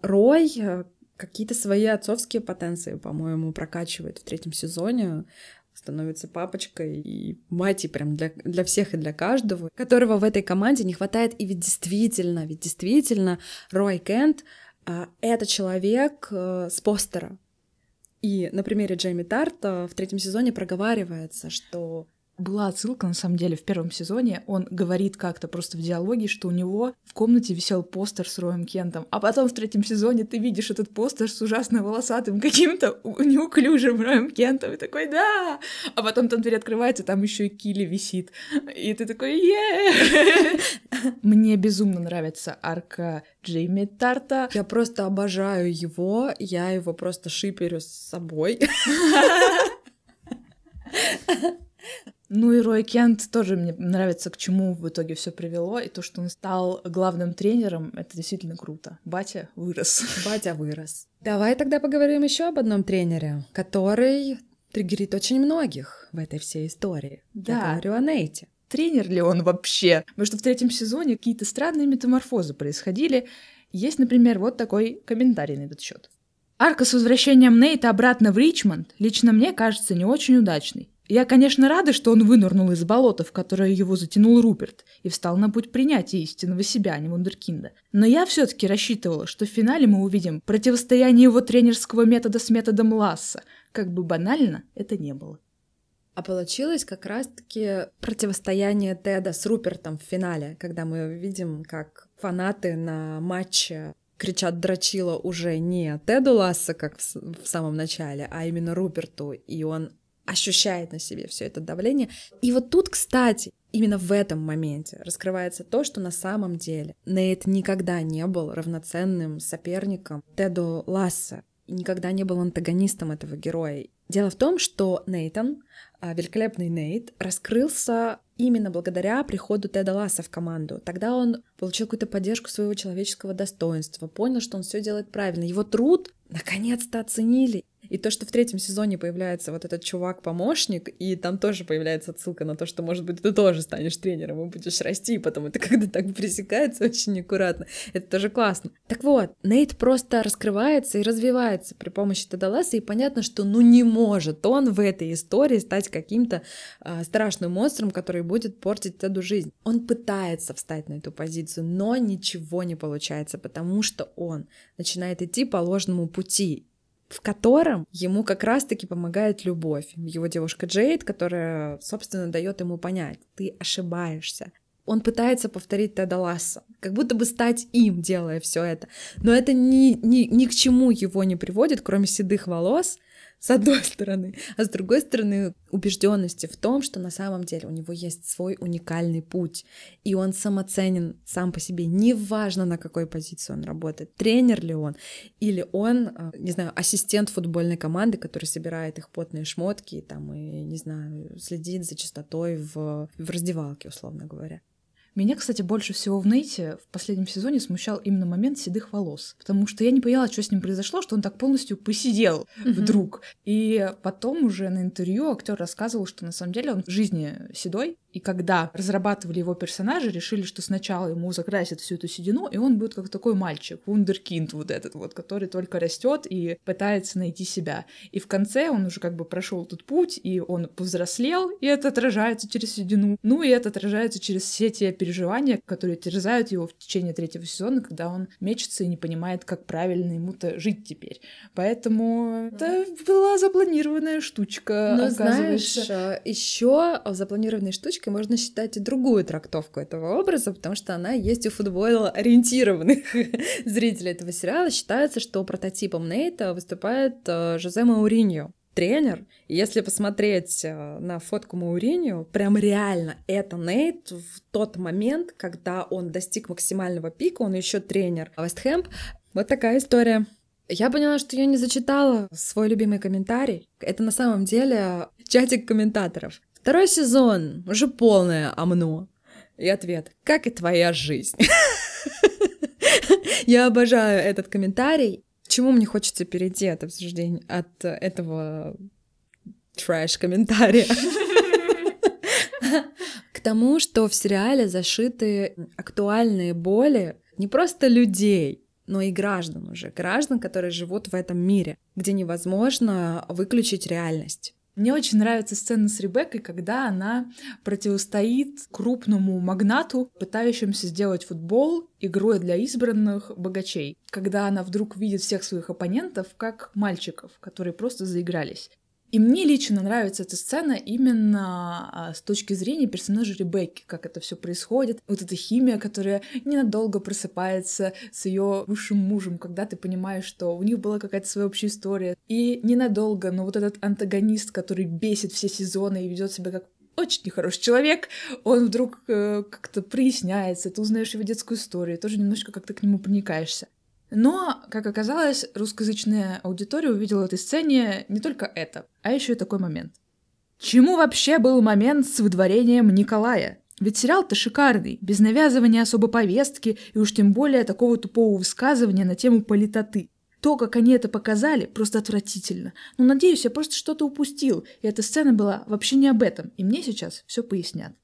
Рой какие-то свои отцовские потенции, по-моему, прокачивает в третьем сезоне, становится папочкой и мать, и прям для всех и для каждого, которого в этой команде не хватает. И ведь действительно Рой Кент — это человек с постера. И на примере Джейми Тарта в третьем сезоне проговаривается, что... Была отсылка, на самом деле, в первом сезоне. Он говорит как-то просто в диалоге, что у него в комнате висел постер с Роем Кентом. А потом в третьем сезоне ты видишь этот постер с ужасно волосатым каким-то неуклюжим Роем Кентом. И такой, да! А потом там дверь открывается, там еще и Килли висит. И ты такой, еее! Мне безумно нравится арка Джейми Тарта. Я просто обожаю его. Я его просто шиперю с собой. Ну и Рой Кент тоже мне нравится, к чему в итоге все привело, и то, что он стал главным тренером, это действительно круто. Батя вырос. Давай тогда поговорим еще об одном тренере, который триггерит очень многих в этой всей истории. Да. Я говорю о Нейте. Тренер ли он вообще? Потому что в третьем сезоне какие-то странные метаморфозы происходили. Есть, например, вот такой комментарий на этот счет. Арка с возвращением Нейта обратно в Ричмонд лично мне кажется не очень удачной. Я, конечно, рада, что он вынырнул из болота, в которое его затянул Руперт, и встал на путь принятия истинного себя, а не вундеркинда. Но я все-таки рассчитывала, что в финале мы увидим противостояние его тренерского метода с методом Лассо. Как бы банально это не было. А получилось как раз-таки противостояние Теда с Рупертом в финале, когда мы видим, как фанаты на матче кричат дрочила уже не Теду Лассо, как в самом начале, а именно Руперту, и он ощущает на себе все это давление. И вот тут, кстати, именно в этом моменте раскрывается то, что на самом деле Нейт никогда не был равноценным соперником Теду Лассо, и никогда не был антагонистом этого героя. Дело в том, что Нейтан, великолепный Нейт, раскрылся именно благодаря приходу Теда Лассо в команду. Тогда он получил какую-то поддержку своего человеческого достоинства, понял, что он все делает правильно. Его труд наконец-то оценили. И то, что в третьем сезоне появляется вот этот чувак-помощник, и там тоже появляется отсылка на то, что, может быть, ты тоже станешь тренером и будешь расти, и потом это когда так пресекается очень аккуратно, это тоже классно. Так вот, Нейт просто раскрывается и развивается при помощи Теда Лассо, и понятно, что не может он в этой истории стать каким-то страшным монстром, который будет портить Теду жизнь. Он пытается встать на эту позицию, но ничего не получается, потому что он начинает идти по ложному пути, в котором ему как раз-таки помогает любовь. Его девушка Джейд, которая, собственно, дает ему понять: ты ошибаешься. Он пытается повторить Теда Лассо, как будто бы стать им, делая все это. Но это ни к чему его не приводит, кроме седых волос, с одной стороны, а с другой стороны, убежденности в том, что на самом деле у него есть свой уникальный путь, и он самоценен сам по себе, неважно, на какой позиции он работает, тренер ли он, или он, не знаю, ассистент футбольной команды, который собирает их потные шмотки, там, и, не знаю, следит за чистотой в раздевалке, условно говоря. Меня, кстати, больше всего в Нейте в последнем сезоне смущал именно момент седых волос, потому что я не поняла, что с ним произошло, что он так полностью поседел вдруг. И потом уже на интервью актер рассказывал, что на самом деле он в жизни седой, и когда разрабатывали его персонажа, решили, что сначала ему закрасят всю эту седину, и он будет как такой мальчик, вундеркинд вот этот вот, который только растет и пытается найти себя. И в конце он уже как бы прошел этот путь, и он повзрослел, и это отражается через седину. Ну и это отражается через все те переживания, которые терзают его в течение третьего сезона, когда он мечется и не понимает, как правильно ему-то жить теперь. Поэтому это была запланированная штучка, но, оказывается. Знаешь, еще запланированная штучка можно считать и другую трактовку этого образа, потому что она есть у футболоориентированных зрителей этого сериала. Считается, что прототипом Нейта выступает Жозе Моуринью, тренер. Если посмотреть на фотку Моуринью, прям реально это Нейт в тот момент, когда он достиг максимального пика, он еще тренер Вест Хэм. Вот такая история. Я поняла, что я не зачитала свой любимый комментарий. Это на самом деле чатик комментаторов. Второй сезон, уже полное омно. И ответ: как и твоя жизнь. Я обожаю этот комментарий. К чему мне хочется перейти от обсуждения, от этого трэш-комментария? К тому, что в сериале зашиты актуальные боли не просто людей, но и граждан уже. Граждан, которые живут в этом мире, где невозможно выключить реальность. Мне очень нравится сцена с Ребеккой, когда она противостоит крупному магнату, пытающемуся сделать футбол игрой для избранных богачей, когда она вдруг видит всех своих оппонентов как мальчиков, которые просто заигрались. И мне лично нравится эта сцена именно с точки зрения персонажа Ребекки, как это все происходит. Вот эта химия, которая ненадолго просыпается с ее бывшим мужем, когда ты понимаешь, что у них была какая-то своя общая история. И ненадолго, но вот этот антагонист, который бесит все сезоны и ведет себя как очень нехороший человек, он вдруг как-то проясняется, ты узнаешь его детскую историю, тоже немножко как-то к нему проникаешься. Но, как оказалось, русскоязычная аудитория увидела в этой сцене не только это, а еще и такой момент. Чему вообще был момент с выдворением Николая? Ведь сериал-то шикарный, без навязывания особой повестки и уж тем более такого тупого высказывания на тему политоты. То, как они это показали, просто отвратительно. Но, надеюсь, я просто что-то упустил, и эта сцена была вообще не об этом, и мне сейчас все пояснят.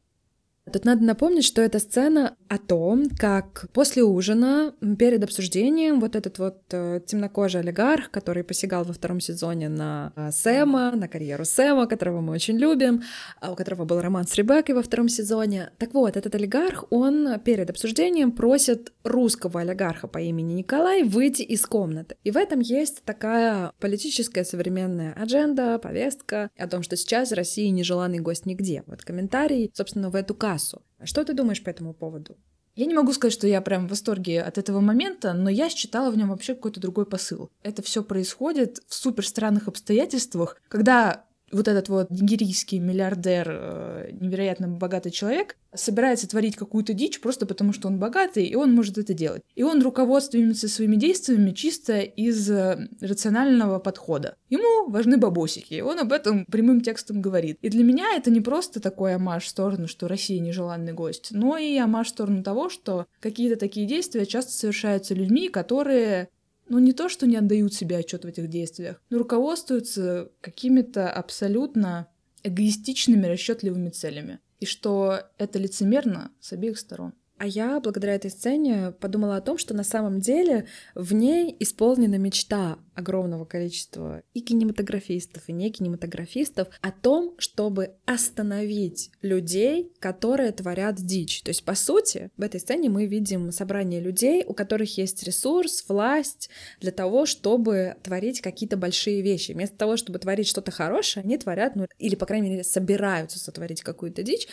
Тут надо напомнить, что эта сцена о том, как после ужина, перед обсуждением, вот этот вот темнокожий олигарх, который посягал во втором сезоне на Сэма, на карьеру Сэма, которого мы очень любим, у которого был роман с Ребеккой во втором сезоне. Так вот, этот олигарх, он перед обсуждением просит русского олигарха по имени Николай выйти из комнаты. И в этом есть такая политическая современная адженда, повестка о том, что сейчас в России нежеланный гость нигде. Вот комментарий, собственно, в эту кассу. Что ты думаешь по этому поводу? Я не могу сказать, что я прям в восторге от этого момента, но я считала в нем вообще какой-то другой посыл. Это все происходит в супер странных обстоятельствах, когда вот этот вот нигерийский миллиардер, невероятно богатый человек, собирается творить какую-то дичь просто потому, что он богатый, и он может это делать. И он руководствуется своими действиями чисто из рационального подхода. Ему важны бабосики, он об этом прямым текстом говорит. И для меня это не просто такой омаж в сторону, что Россия нежеланный гость, но и омаж в сторону того, что какие-то такие действия часто совершаются людьми, которые... ну, не то, что не отдают себе отчет в этих действиях, но руководствуются какими-то абсолютно эгоистичными, расчетливыми целями. И что это лицемерно с обеих сторон. А я, благодаря этой сцене, подумала о том, что на самом деле в ней исполнена мечта огромного количества и кинематографистов, и не кинематографистов о том, чтобы остановить людей, которые творят дичь. То есть, по сути, в этой сцене мы видим собрание людей, у которых есть ресурс, власть для того, чтобы творить какие-то большие вещи. Вместо того, чтобы творить что-то хорошее, они творят, ну, или, по крайней мере, собираются сотворить какую-то дичь.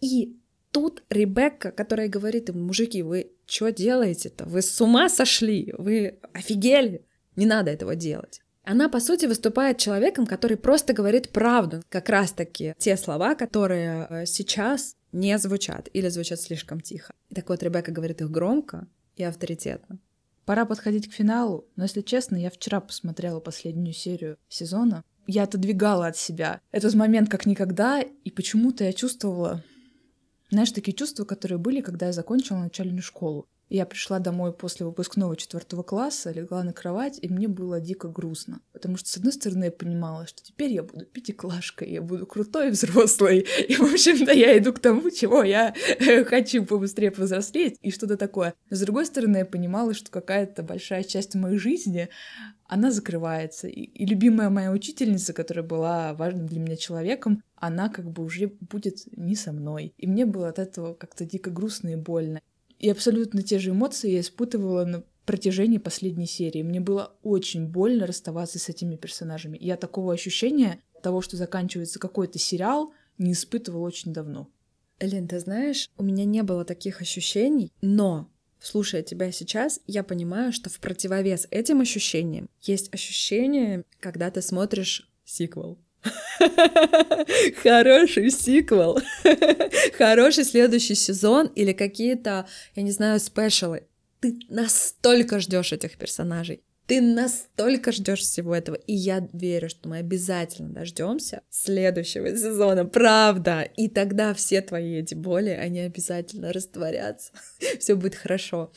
И тут Ребекка, которая говорит им: мужики, вы что делаете-то? Вы с ума сошли? Вы офигели? Не надо этого делать. Она, по сути, выступает человеком, который просто говорит правду. Как раз-таки те слова, которые сейчас не звучат или звучат слишком тихо. И так вот, Ребекка говорит их громко и авторитетно. Пора подходить к финалу, но, если честно, я вчера посмотрела последнюю серию сезона. Я отодвигала от себя этот момент как никогда, и почему-то я чувствовала... Знаешь, такие чувства, которые были, когда я закончила начальную школу. Я пришла домой после выпускного 4 класса, легла на кровать, и мне было дико грустно. Потому что, с одной стороны, я понимала, что теперь я буду пятиклашкой, я буду крутой взрослой, и, в общем-то, я иду к тому, чего я хочу побыстрее повзрослеть, и что-то такое. Но, с другой стороны, я понимала, что какая-то большая часть моей жизни, она закрывается. И любимая моя учительница, которая была важным для меня человеком, она как бы уже будет не со мной. И мне было от этого как-то дико грустно и больно. И абсолютно те же эмоции я испытывала на протяжении последней серии. Мне было очень больно расставаться с этими персонажами. Я такого ощущения того, что заканчивается какой-то сериал, не испытывала очень давно. Элин, ты знаешь, у меня не было таких ощущений, но, слушая тебя сейчас, я понимаю, что в противовес этим ощущениям есть ощущение, когда ты смотришь сиквел. Хороший сиквел, хороший следующий сезон или какие-то, я не знаю, спешалы. Ты настолько ждешь этих персонажей, ты настолько ждешь всего этого, и я верю, что мы обязательно дождемся следующего сезона, правда. И тогда все твои эти боли, они обязательно растворятся, все будет хорошо.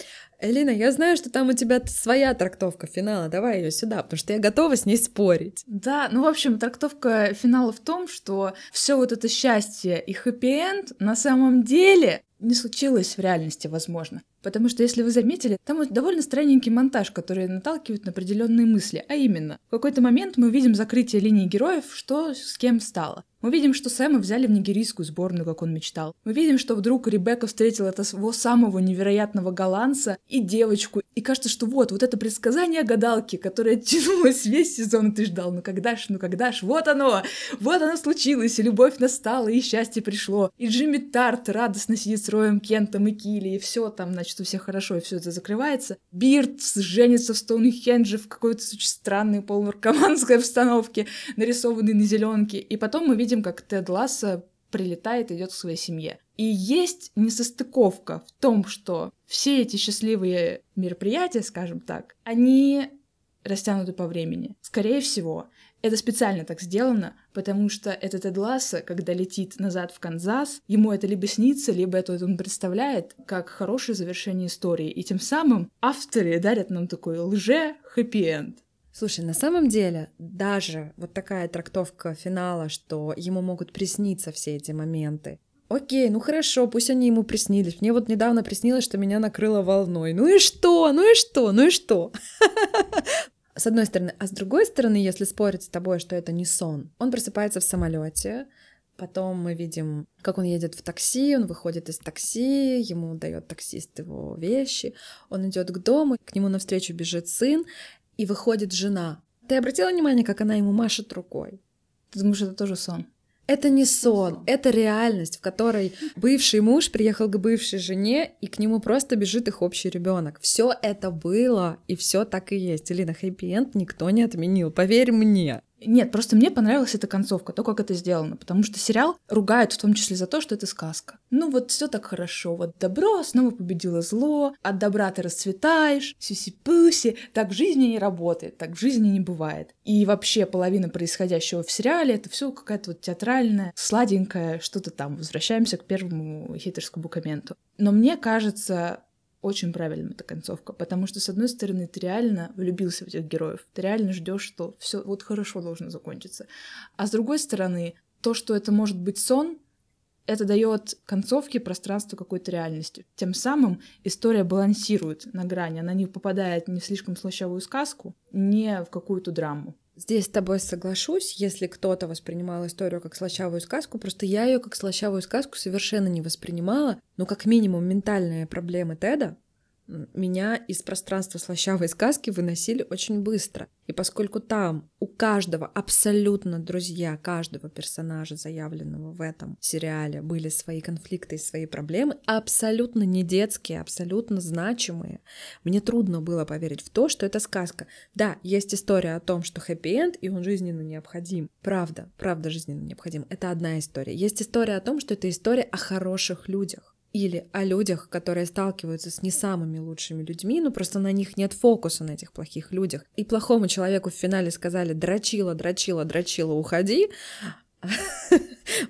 Элина, я знаю, что там у тебя своя трактовка финала, давай ее сюда, потому что я готова с ней спорить. Да, ну, в общем, трактовка финала в том, что все вот это счастье и хэппи-энд на самом деле не случилось в реальности, возможно. Потому что, если вы заметили, там довольно странненький монтаж, который наталкивает на определенные мысли. А именно, в какой-то момент мы видим закрытие линии героев, что с кем стало. Мы видим, что Сэма взяли в нигерийскую сборную, как он мечтал. Мы видим, что вдруг Ребекка встретила того самого невероятного голландца и девочку. И кажется, что вот это предсказание гадалки, которое тянулось весь сезон, и ты ждал, ну когда ж, вот оно случилось, и любовь настала, и счастье пришло. И Джейми Тарт радостно сидит с Роем Кентом и Килли, и все там, значит, что все хорошо, и все это закрывается. Бирд женится в Стоунхендже в какой-то странной полунаркоманской обстановке, нарисованной на зеленке. И потом мы видим, как Тед Лассо прилетает и идет к своей семье. И есть несостыковка в том, что все эти счастливые мероприятия, скажем так, они растянуты по времени. Скорее всего, это специально так сделано, потому что этот Тед Лассо, когда летит назад в Канзас, ему это либо снится, либо это он представляет как хорошее завершение истории. И тем самым авторы дарят нам такой лже-хэппи-энд. Слушай, на самом деле, даже вот такая трактовка финала, что ему могут присниться все эти моменты. Окей, ну хорошо, пусть они ему приснились. Мне вот недавно приснилось, что меня накрыло волной. Ну и что? С одной стороны. А с другой стороны, если спорить с тобой, что это не сон. Он просыпается в самолете, потом мы видим, как он едет в такси, он выходит из такси, ему дает таксист его вещи, он идет к дому, к нему навстречу бежит сын, и выходит жена. Ты обратила внимание, как она ему машет рукой? Ты думаешь, это тоже сон? Это не сон, это реальность, в которой бывший муж приехал к бывшей жене, и к нему просто бежит их общий ребенок. Все это было, и все так и есть. Элина, хэппи-энд никто не отменил, поверь мне. Нет, просто мне понравилась эта концовка, то, как это сделано, потому что сериал ругают в том числе за то, что это сказка. Ну вот все так хорошо, вот добро снова победило зло, от добра ты расцветаешь, сюси-пуси, так в жизни не работает, так в жизни не бывает. И вообще половина происходящего в сериале — это все какая-то вот театральная, сладенькая, что-то там, возвращаемся к первому хитерскому комменту. Но мне кажется, очень правильная эта концовка, потому что, с одной стороны, ты реально влюбился в этих героев, ты реально ждешь, что все вот хорошо должно закончиться. А с другой стороны, то, что это может быть сон, это дает концовке пространство какой-то реальности. Тем самым история балансирует на грани, она не попадает ни в слишком слащавую сказку, ни в какую-то драму. Здесь с тобой соглашусь, если кто-то воспринимал историю как слащавую сказку, просто я ее как слащавую сказку совершенно не воспринимала, но как минимум ментальные проблемы Теда меня из пространства слащавой сказки выносили очень быстро. И поскольку там у каждого абсолютно друзья, каждого персонажа, заявленного в этом сериале, были свои конфликты и свои проблемы, абсолютно не детские, абсолютно значимые, мне трудно было поверить в то, что это сказка. Да, есть история о том, что хэппи-энд, и он жизненно необходим. Правда жизненно необходим. Это одна история. Есть история о том, что это история о хороших людях. Или о людях, которые сталкиваются с не самыми лучшими людьми, но просто на них нет фокуса, на этих плохих людях. И плохому человеку в финале сказали «дрочила, уходи».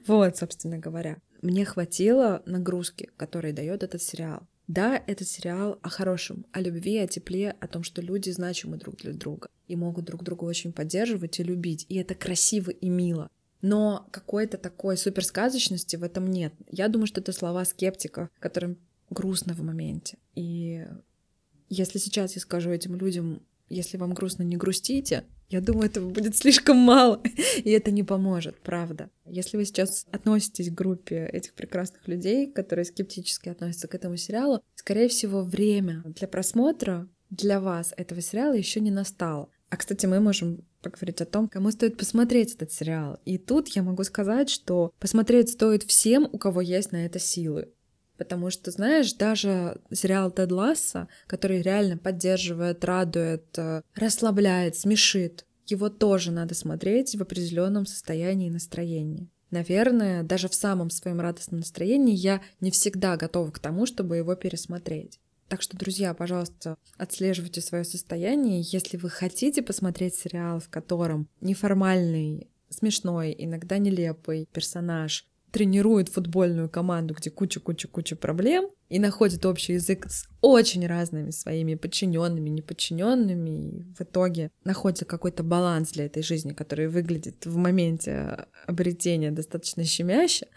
Вот, собственно говоря. Мне хватило нагрузки, которые дает этот сериал. Да, этот сериал о хорошем, о любви, о тепле, о том, что люди значимы друг для друга и могут друг друга очень поддерживать и любить. И это красиво и мило. Но какой-то такой суперсказочности в этом нет. Я думаю, что это слова скептиков, которым грустно в моменте. И если сейчас я скажу этим людям, если вам грустно, не грустите, я думаю, этого будет слишком мало, и это не поможет, правда. Если вы сейчас относитесь к группе этих прекрасных людей, которые скептически относятся к этому сериалу, скорее всего, время для просмотра для вас этого сериала еще не настало. А, кстати, мы можем поговорить о том, кому стоит посмотреть этот сериал. И тут я могу сказать, что посмотреть стоит всем, у кого есть на это силы. Потому что, знаешь, даже сериал Тед Лассо, который реально поддерживает, радует, расслабляет, смешит, его тоже надо смотреть в определенном состоянии и настроении. Наверное, даже в самом своем радостном настроении я не всегда готова к тому, чтобы его пересмотреть. Так что, друзья, пожалуйста, отслеживайте свое состояние. Если вы хотите посмотреть сериал, в котором неформальный, смешной, иногда нелепый персонаж тренирует футбольную команду, где куча проблем, и находит общий язык с очень разными своими подчиненными, неподчиненными, и в итоге находится какой-то баланс для этой жизни, который выглядит в моменте обретения достаточно щемяще,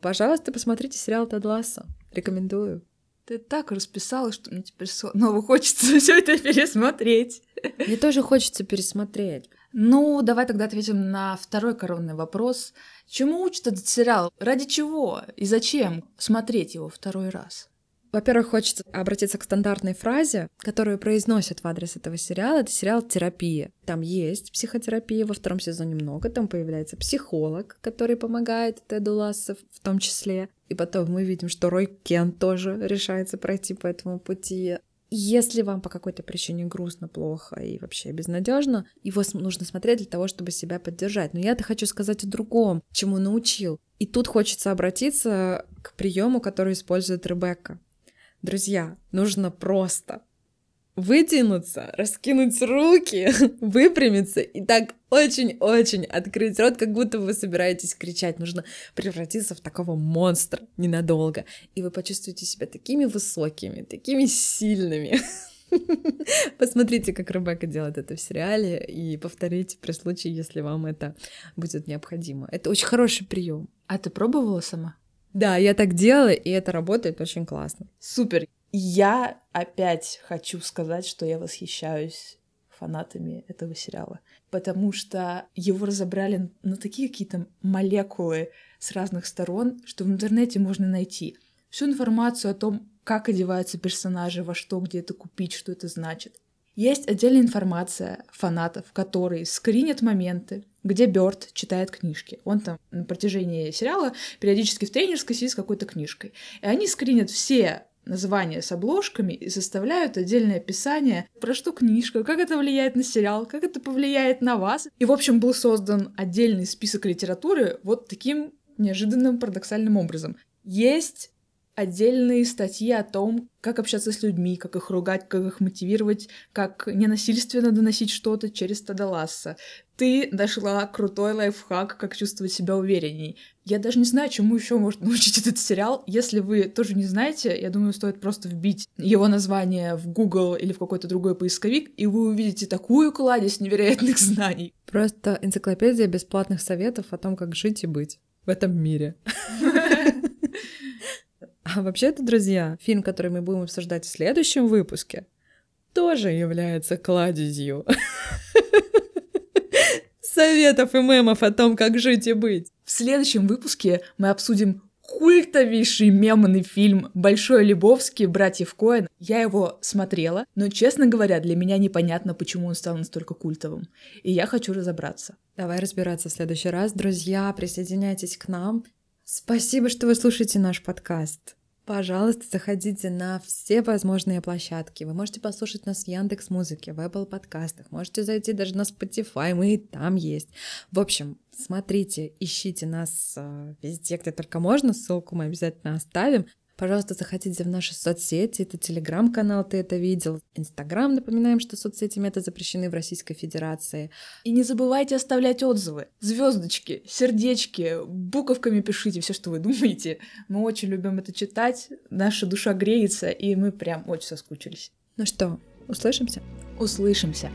пожалуйста, посмотрите сериал Тед Лассо. Рекомендую. Ты так расписала, что мне теперь снова хочется все это пересмотреть. Мне тоже хочется пересмотреть. Ну, давай тогда ответим на второй коронный вопрос. Чему учит этот сериал? Ради чего? И зачем смотреть его второй раз? Во-первых, хочется обратиться к стандартной фразе, которую произносят в адрес этого сериала. Это сериал «Терапия». Там есть психотерапия, во втором сезоне много. Там появляется психолог, который помогает Теду Лассо в том числе. И потом мы видим, что Рой Кент тоже решается пройти по этому пути. Если вам по какой-то причине грустно, плохо и вообще безнадежно, его нужно смотреть для того, чтобы себя поддержать. Но я-то хочу сказать о другом, чему научил. И тут хочется обратиться к приему, который использует Ребекка. Друзья, нужно просто вытянуться, раскинуть руки, выпрямиться и так очень-очень открыть рот, как будто вы собираетесь кричать. Нужно превратиться в такого монстра ненадолго, и вы почувствуете себя такими высокими, такими сильными. Посмотрите, как Ребекка делает это в сериале, и повторите при случае, если вам это будет необходимо. Это очень хороший прием. А ты пробовала сама? Да, я так делала, и это работает очень классно. Супер! Я опять хочу сказать, что я восхищаюсь фанатами этого сериала, потому что его разобрали на такие какие-то молекулы с разных сторон, что в интернете можно найти всю информацию о том, как одеваются персонажи, во что, где это купить, что это значит. Есть отдельная информация фанатов, которые скринят моменты, где Бёрд читает книжки. Он там на протяжении сериала периодически в тренерской сидит с какой-то книжкой. И они скринят все названия с обложками и составляют отдельное описание, про что книжка, как это влияет на сериал, как это повлияет на вас. И, в общем, был создан отдельный список литературы вот таким неожиданным парадоксальным образом. Есть отдельные статьи о том, как общаться с людьми, как их ругать, как их мотивировать, как ненасильственно доносить что-то через Теда Лассо. Ты нашла крутой лайфхак, как чувствовать себя уверенней. Я даже не знаю, чему еще может научить этот сериал. Если вы тоже не знаете, я думаю, стоит просто вбить его название в Google или в какой-то другой поисковик, и вы увидите такую кладезь невероятных знаний. Просто энциклопедия бесплатных советов о том, как жить и быть в этом мире. А вообще-то, друзья, фильм, который мы будем обсуждать в следующем выпуске, тоже является кладезью советов и мемов о том, как жить и быть. В следующем выпуске мы обсудим культовейший мемный фильм «Большой Лебовски» братьев Коэн. Я его смотрела, но, честно говоря, для меня непонятно, почему он стал настолько культовым. И я хочу разобраться. Давай разбираться в следующий раз. Друзья, присоединяйтесь к нам. Спасибо, что вы слушаете наш подкаст. Пожалуйста, заходите на все возможные площадки. Вы можете послушать нас в Яндекс.Музыке, в Apple подкастах. Можете зайти даже на Spotify, мы и там есть. В общем, смотрите, ищите нас везде, где только можно. Ссылку мы обязательно оставим. Пожалуйста, заходите в наши соцсети. Это телеграм-канал «Ты это видел», Инстаграм. Напоминаем, что соцсети мета запрещены в Российской Федерации. И не забывайте оставлять отзывы. Звездочки, сердечки, буковками пишите все, что вы думаете. Мы очень любим это читать. Наша душа греется, и мы прям очень соскучились. Ну что, услышимся? Услышимся.